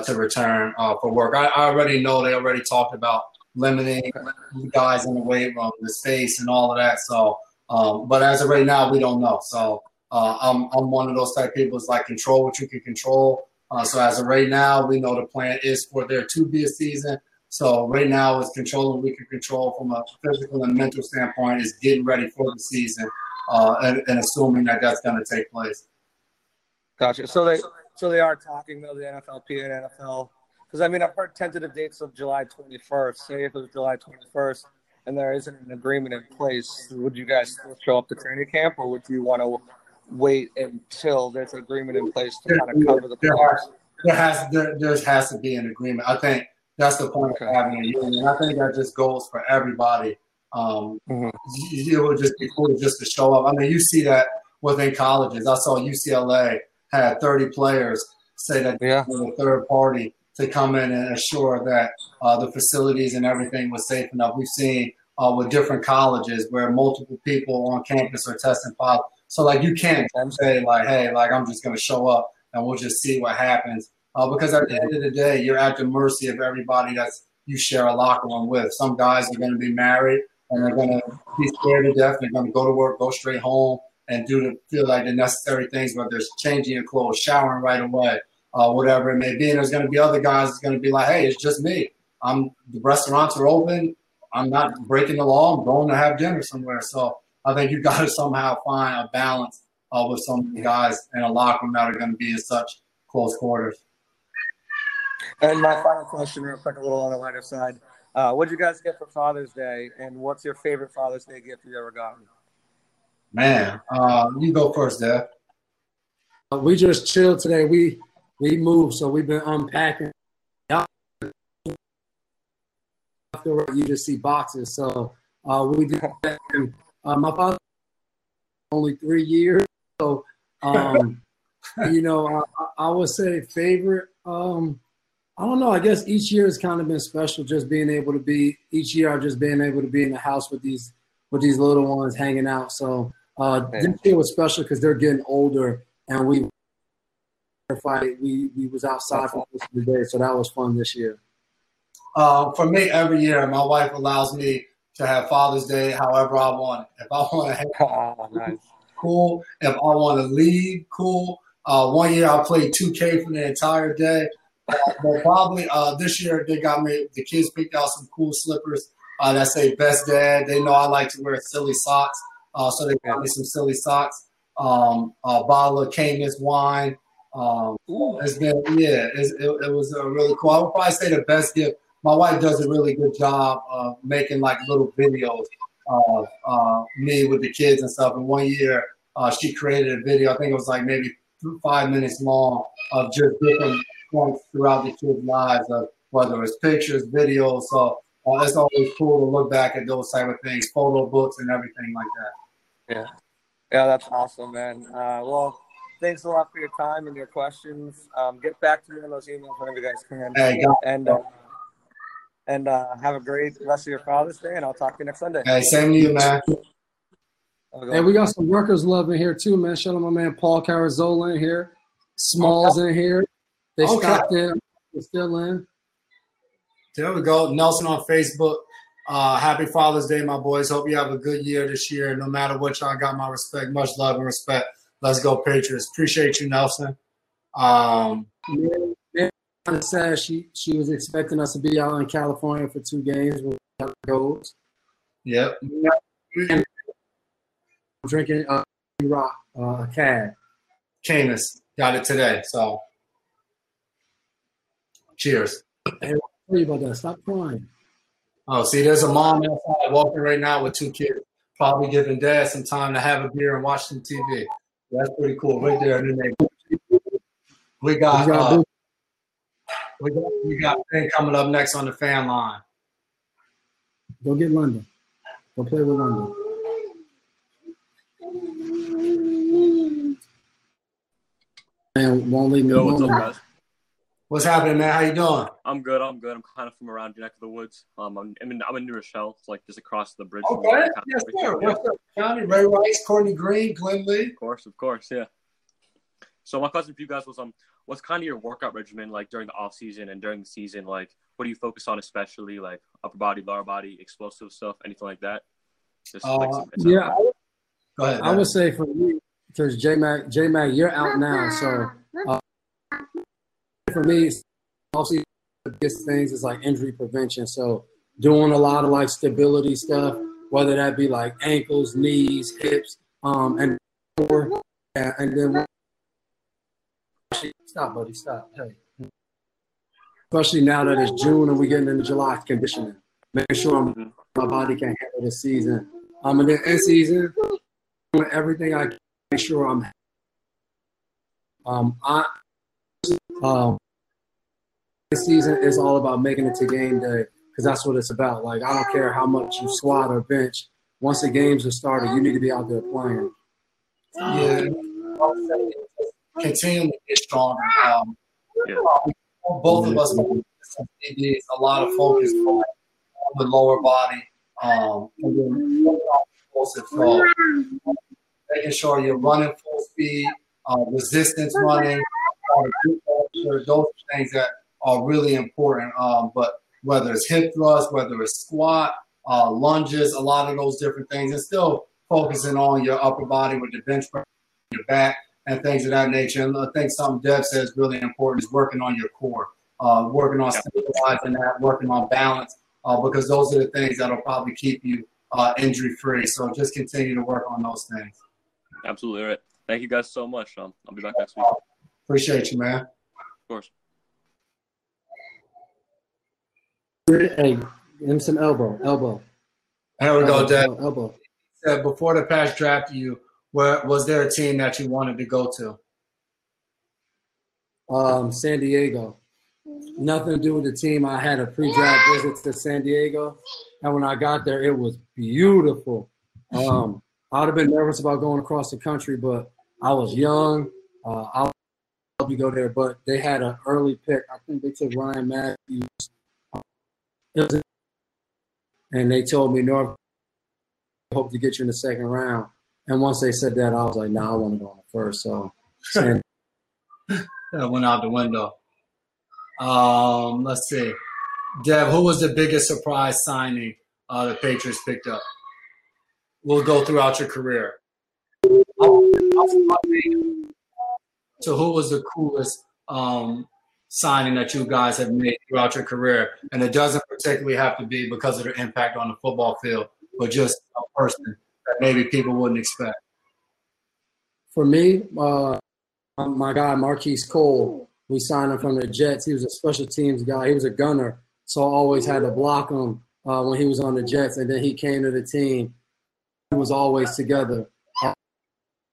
to return for work. I already know they already talked about limiting guys in the weight room, the space, and all of that. So, but as of right now, we don't know. So I'm one of those type of people that's like control what you can control. So as of right now, we know the plan is for there to be a season. So right now it's controlling we can control from a physical and mental standpoint is getting ready for the season and assuming that that's going to take place. Gotcha. So they are talking, though, the NFLPA and NFL. Because, I mean, I've heard tentative dates of July 21st. Say if it was July 21st and there isn't an agreement in place, would you guys still show up to training camp, or would you want to wait until there's an agreement in place to kind of cover the players? There has to be an agreement. I think that's the point of having a union. I think that just goes for everybody. It would just be cool just to show up. I mean, you see that within colleges. I saw UCLA had 30 players say that they were a third party to come in and assure that the facilities and everything was safe enough. We've seen with different colleges where multiple people on campus are testing positive. So, like, you can't say, like, hey, like, I'm just going to show up and we'll just see what happens. Because at the end of the day, you're at the mercy of everybody that's you share a locker room with. Some guys are going to be married and they're going to be scared to death. They're going to go to work, go straight home, and feel like the necessary things, whether it's changing your clothes, showering right away, whatever it may be. And there's going to be other guys that's going to be like, hey, it's just me. The restaurants are open. I'm not breaking the law. I'm going to have dinner somewhere. So I think you got to somehow find a balance with some guys in a locker room that are going to be in such close quarters. And my final question, real quick, a little on the lighter side. What did you guys get for Father's Day, and what's your favorite Father's Day gift you've ever gotten? Man, you go first, Dad. We just chilled today. We moved, so we've been unpacking. You just see boxes, so we did that. And, my father only 3 years, so you know, I would say favorite. I don't know. I guess each year has kind of been special, just being able to be each year. I've just been able to be in the house with these little ones hanging out. So this year was special because they're getting older, and we was outside for most of the day, so that was fun this year. For me, every year, my wife allows me to have Father's Day however I want it. If I want to hang out, cool. If I want to leave, cool. One year I played 2K for the entire day. But probably this year they got me. The kids picked out some cool slippers that say "Best Dad." They know I like to wear silly socks, so they got me some silly socks. A bottle of Canis wine. It's been it was a really cool. I would probably say the best gift. My wife does a really good job of making like little videos of me with the kids and stuff. And one year she created a video. I think it was like maybe 5 minutes long of just different points throughout the kids' lives, of whether it's pictures, videos. So it's always cool to look back at those type of things, photo books and everything like that. Yeah. Yeah, that's awesome, man. Well, thanks a lot for your time and your questions. Get back to me on those emails whenever you guys can. Hey, and have a great rest of your Father's Day, and I'll talk to you next Sunday. Hey, same to you, man. Hey, we got some workers love in here, too, man. Shout out my man Paul Carrizzola in here. Smalls in here. They stopped in. They're still in. There we go. Nelson on Facebook. Happy Father's Day, my boys. Hope you have a good year this year. No matter what, y'all got my respect. Much love and respect. Let's go, Patriots. Appreciate you, Nelson. Sad she was expecting us to be out in California for 2 games with goals. Yep. And drinking rock can. Canis got it today, so cheers. Hey, worry about that. Stop crying. Oh, see, there's a mom outside walking right now with 2 kids, probably giving dad some time to have a beer and watch some TV. That's pretty cool, right there. We got thing coming up next on the fan line. Go get London. Go play with London. Man, won't leave me alone. What's up, guys? What's happening, man? How you doing? I'm good. I'm kind of from around your neck of the woods. I'm in New Rochelle. It's like just across the bridge. Okay. Yes, sir. What's up, Johnny? Ray Rice, Courtney Green, Glenn Lee. Of course. Yeah. So my question for you guys was, what's kind of your workout regimen like during the off season and during the season? Like, what do you focus on, especially like upper body, lower body, explosive stuff, anything like that? Just like some go ahead, I would say for me, because J Mac, you're out now, so for me, obviously the biggest things is like injury prevention. So doing a lot of like stability stuff, whether that be like ankles, knees, hips, and then. Stop, buddy. Stop. Hey. Especially now that it's June and we're getting into July conditioning, making sure my body can handle the season. And then in season, doing everything I can, make sure I'm. This season is all about making it to game day because that's what it's about. Like, I don't care how much you squat or bench. Once the games are started, you need to be out there playing. Yeah. Continually get stronger. Both of us, it is a lot of focus on the lower body, and then explosive flow. Making sure you're running full speed, resistance running, those things that are really important. But whether it's hip thrust, whether it's squat, lunges, a lot of those different things, and still focusing on your upper body with the bench press, your back, and things of that nature. And I think something Dev says is really important is working on your core, working on stabilizing that, working on balance, because those are the things that will probably keep you injury-free. So just continue to work on those things. Absolutely right. Thank you guys so much. I'll be back next week. Appreciate you, man. Of course. Hey, some elbow. There we go, Dev. Elbow. Said before the pass drafted you, was there a team that you wanted to go to? San Diego. Nothing to do with the team. I had a pre-draft visit to San Diego, and when I got there, it was beautiful. I'd have been nervous about going across the country, but I was young. I would help you go there, but they had an early pick. I think they took Ryan Matthews. And they told me, North, hope to get you in the second round. And once they said that, I was like, nah, I want to go on the first. So that went out the window. Let's see. Dev, who was the biggest surprise signing the Patriots picked up? We'll go throughout your career. So who was the coolest signing that you guys have made throughout your career? And it doesn't particularly have to be because of their impact on the football field, but just a person that maybe people wouldn't expect. For me, my guy Marquise Cole, we signed him from the Jets. He was a special teams guy. He was a gunner, so I always had to block him when he was on the Jets. And then he came to the team. He was always together.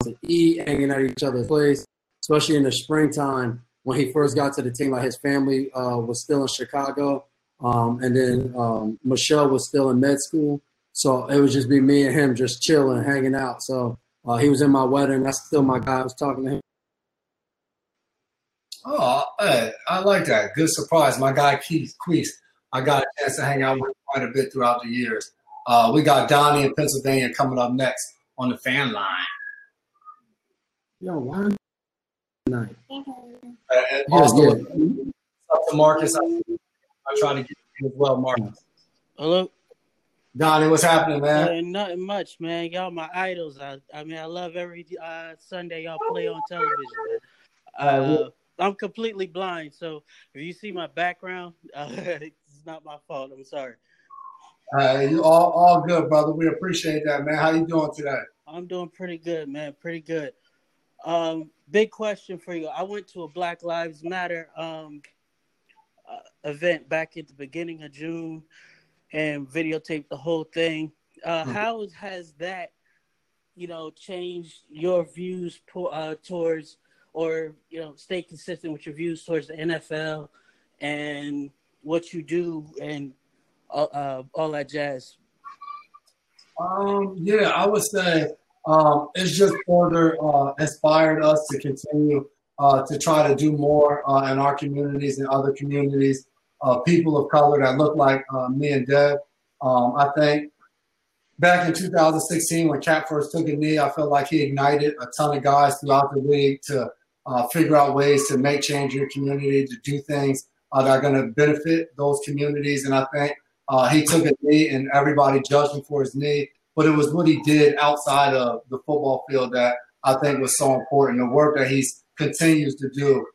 Hanging at each other's place, especially in the springtime when he first got to the team. Like, his family was still in Chicago, and then Michelle was still in med school. So it would just be me and him just chilling, hanging out. So he was in my wedding. That's still my guy. I was talking to him. Oh, hey, I like that. Good surprise. My guy, Keith Queese, I got a chance to hang out with him quite a bit throughout the years. We got Donnie in Pennsylvania coming up next on the fan line. Yo, why tonight? And also, up to Marcus. I'm trying to get you as well, Marcus. Hello. Donnie, what's happening, man? Nothing much, man. Y'all my idols. I mean, I love every Sunday y'all play on television. I'm completely blind, so if you see my background, it's not my fault. I'm sorry. You all good, brother. We appreciate that, man. How you doing today? I'm doing pretty good, man. Pretty good. Big question for you. I went to a Black Lives Matter event back at the beginning of June. And videotape the whole thing. How has that, changed your views towards, or stay consistent with your views towards the NFL and what you do and all that jazz? Yeah, I would say it's just further inspired us to continue to try to do more in our communities and other communities. People of color that look like me and Dev. I think back in 2016 when Cap first took a knee, I felt like he ignited a ton of guys throughout the league to figure out ways to make change in your community, to do things that are going to benefit those communities. And I think he took a knee and everybody judged him for his knee, but it was what he did outside of the football field that I think was so important. The work that he continues to do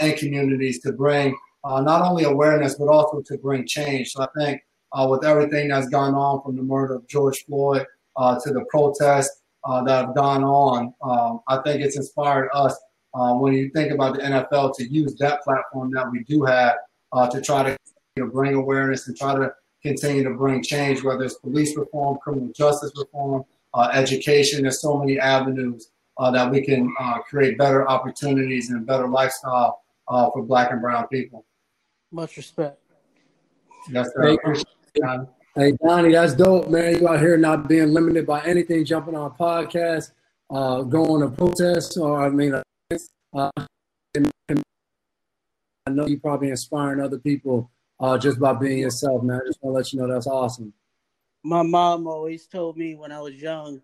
in communities to bring not only awareness, but also to bring change. So I think with everything that's gone on from the murder of George Floyd to the protests that have gone on, I think it's inspired us when you think about the NFL to use that platform that we do have to try to bring awareness and try to continue to bring change, whether it's police reform, criminal justice reform, education. There's so many avenues that we can create better opportunities and better lifestyle for Black and Brown people. Much respect. Yes, sir. Hey, Donnie, that's dope, man. You out here not being limited by anything, jumping on podcasts, going to protests, or I know you're probably inspiring other people just by being yourself, man. I just want to let you know that's awesome. My mom always told me when I was young,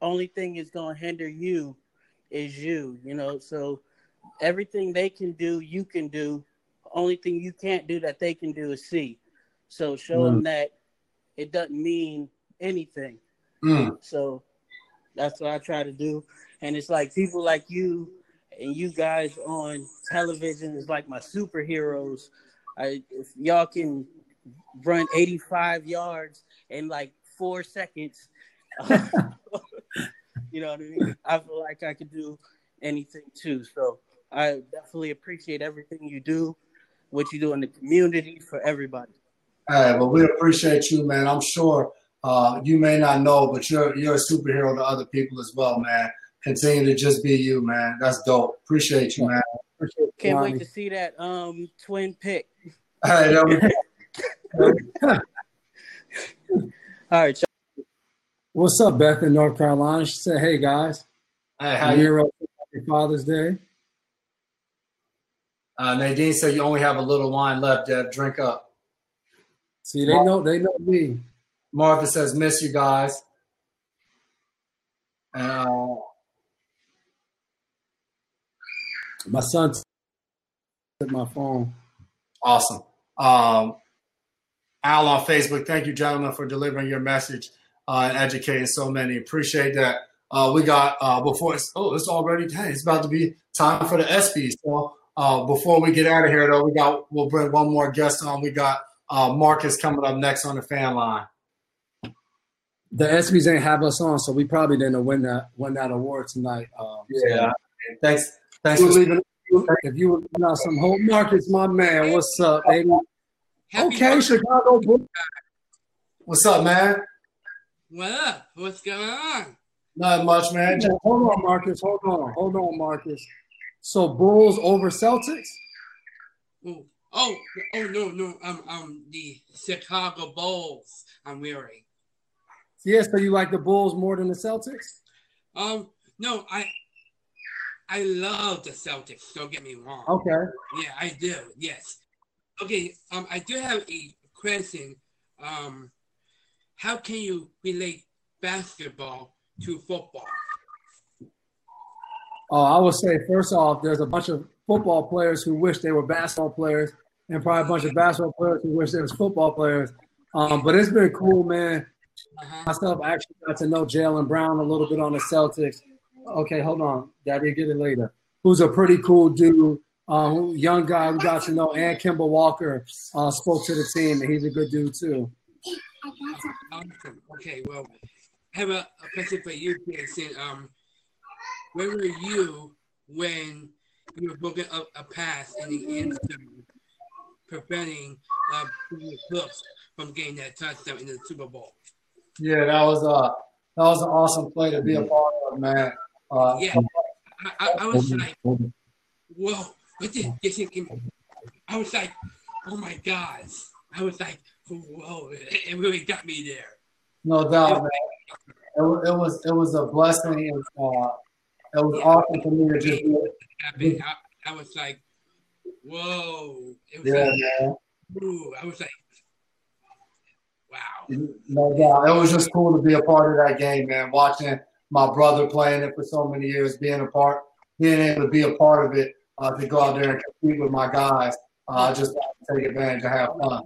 only thing is going to hinder you is you, you know. So everything they can do, you can do. Only thing you can't do that they can do is see. So show them that it doesn't mean anything. So that's what I try to do. And it's like people like you and you guys on television is like my superheroes. If y'all can run 85 yards in like 4 seconds, you know what I mean? I feel like I could do anything too. So I definitely appreciate everything you do, what you do in the community for everybody. Hey, well, we appreciate you, man. I'm sure you may not know, but you're a superhero to other people as well, man. Continue to just be you, man. That's dope. Appreciate you, man. Can't wait to see that twin pick. Hey, that was- All right, y'all. What's up, Beth in North Carolina? She said, "Hey guys, hey, how you? Happy Father's Day." Nadine said, "You only have a little wine left, Deb. Drink up." See, they know me. Martha says, "Miss you guys." My son took my phone. Awesome. Al on Facebook, thank you, gentlemen, for delivering your message and educating so many. Appreciate that. We got it's about to be time for the ESPYs. So before we get out of here, though, we'll bring one more guest on. We got Marcus coming up next on the fan line. The ESPYs ain't have us on, so we probably didn't win that award tonight. Yeah. Thanks for leaving. If you were giving out some hope, Marcus, my man, what's up, baby? Okay, Chicago Bulls. What's up, man? What up? What's going on? Not much, man. Hold on, Marcus. Hold on, Marcus. So Bulls over Celtics? Oh no. I'm the Chicago Bulls. I'm wearing. Yeah, so you like the Bulls more than the Celtics? No, I love the Celtics. Don't get me wrong. Okay. Yeah, I do. Yes. Okay. I do have a question. How can you relate basketball to football? Oh, I would say first off, there's a bunch of football players who wish they were basketball players, and probably a bunch of basketball players who wish they was football players. But it's been cool, man. Myself, I actually got to know Jaylen Brown a little bit on the Celtics. Okay, hold on. Daddy, get it later. Who's a pretty cool dude, young guy who got to know, and Kimball Walker spoke to the team, and he's a good dude too. Awesome. Okay, well, I have a question for you, Jason. Where were you when you were booking up a pass in the end zone, preventing Cooks from getting that touchdown in the Super Bowl? Yeah, that was an awesome play to be a part of, man. Yeah, I was like, whoa, what did this? I was like, oh my God! I was like, whoa, it really got me there. No doubt, man. It was a blessing, and it was awesome for me to just. I was like, whoa! It was I was like. Wow. No doubt. It was just cool to be a part of that game, man. Watching my brother playing it for so many years, being a part being able to be a part of it, to go out there and compete with my guys, just to take advantage and have fun.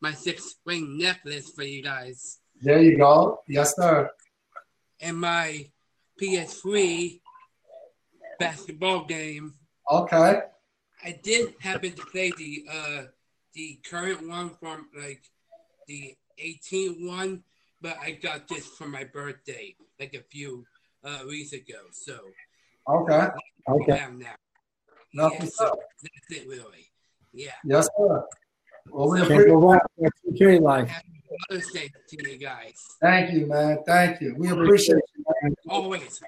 My six-ring necklace for you guys. There you go. Yes, sir. And my PS3 basketball game. Okay. I did happen to play the current one from, like, the 18th one, but I got this for my birthday, like, a few weeks ago. So. Okay. Okay. Nothing. So that's it, really. Yeah. Yes, sir. Well, we appreciate you guys. Thank you, man. Thank you. We appreciate you, man. Always.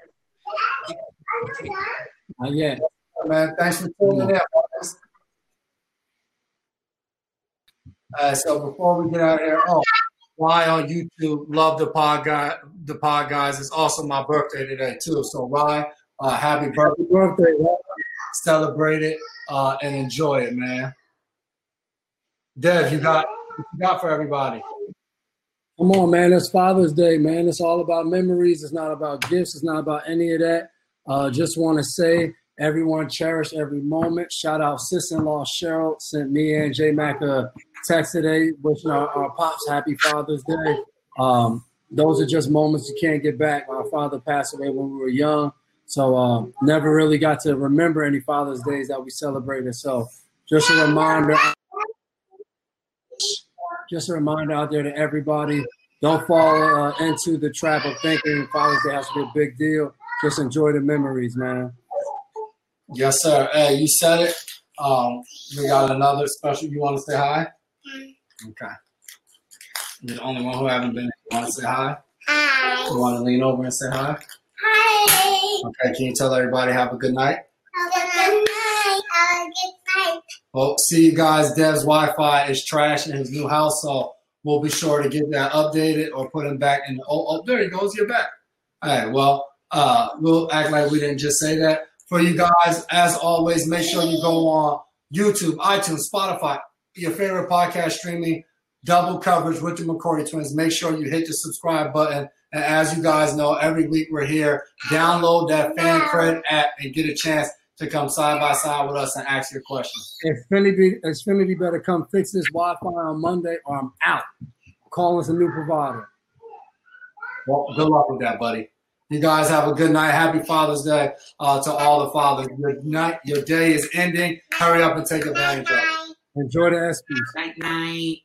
Yeah. Man, thanks for tuning in. So before we get out of here, Rye on YouTube, love the pod guy. The pod guys. It's also my birthday today too. So Rye, happy birthday! Celebrate it and enjoy it, man. Dev, you got for everybody. Come on, man. It's Father's Day, man. It's all about memories. It's not about gifts. It's not about any of that. Just want to say, everyone cherish every moment. Shout out sister-in-law Cheryl. Sent me and J Mac a text today, wishing our pops happy Father's Day. Those are just moments you can't get back. Our father passed away when we were young, so never really got to remember any Father's Days that we celebrated. So just a reminder. Just a reminder out there to everybody, don't fall into the trap of thinking Father's Day has to be a big deal. Just enjoy the memories, man. Yes, sir. Hey, you said it. We got another special. You want to say hi? Okay. You're the only one who haven't been. You want to say hi? Hi. You want to lean over and say hi? Hi. Okay, can you tell everybody have a good night? Well, see you guys. Dev's Wi-Fi is trash in his new house, so we'll be sure to get that updated or put him back in. Oh, there he goes. You're back. All right. Well, we'll act like we didn't just say that. For you guys, as always, make sure you go on YouTube, iTunes, Spotify, your favorite podcast streaming, double coverage with the McCourty Twins. Make sure you hit the subscribe button. And as you guys know, every week we're here. Download that Fan Cred app and get a chance to come side by side with us and ask your questions. Xfinity better come fix this Wi-Fi on Monday or I'm out. Call us a new provider. Well, good luck with that, buddy. You guys have a good night. Happy Father's Day to all the fathers. Your day is ending. Hurry up and take advantage of it. Enjoy the ESPYs. Night, night.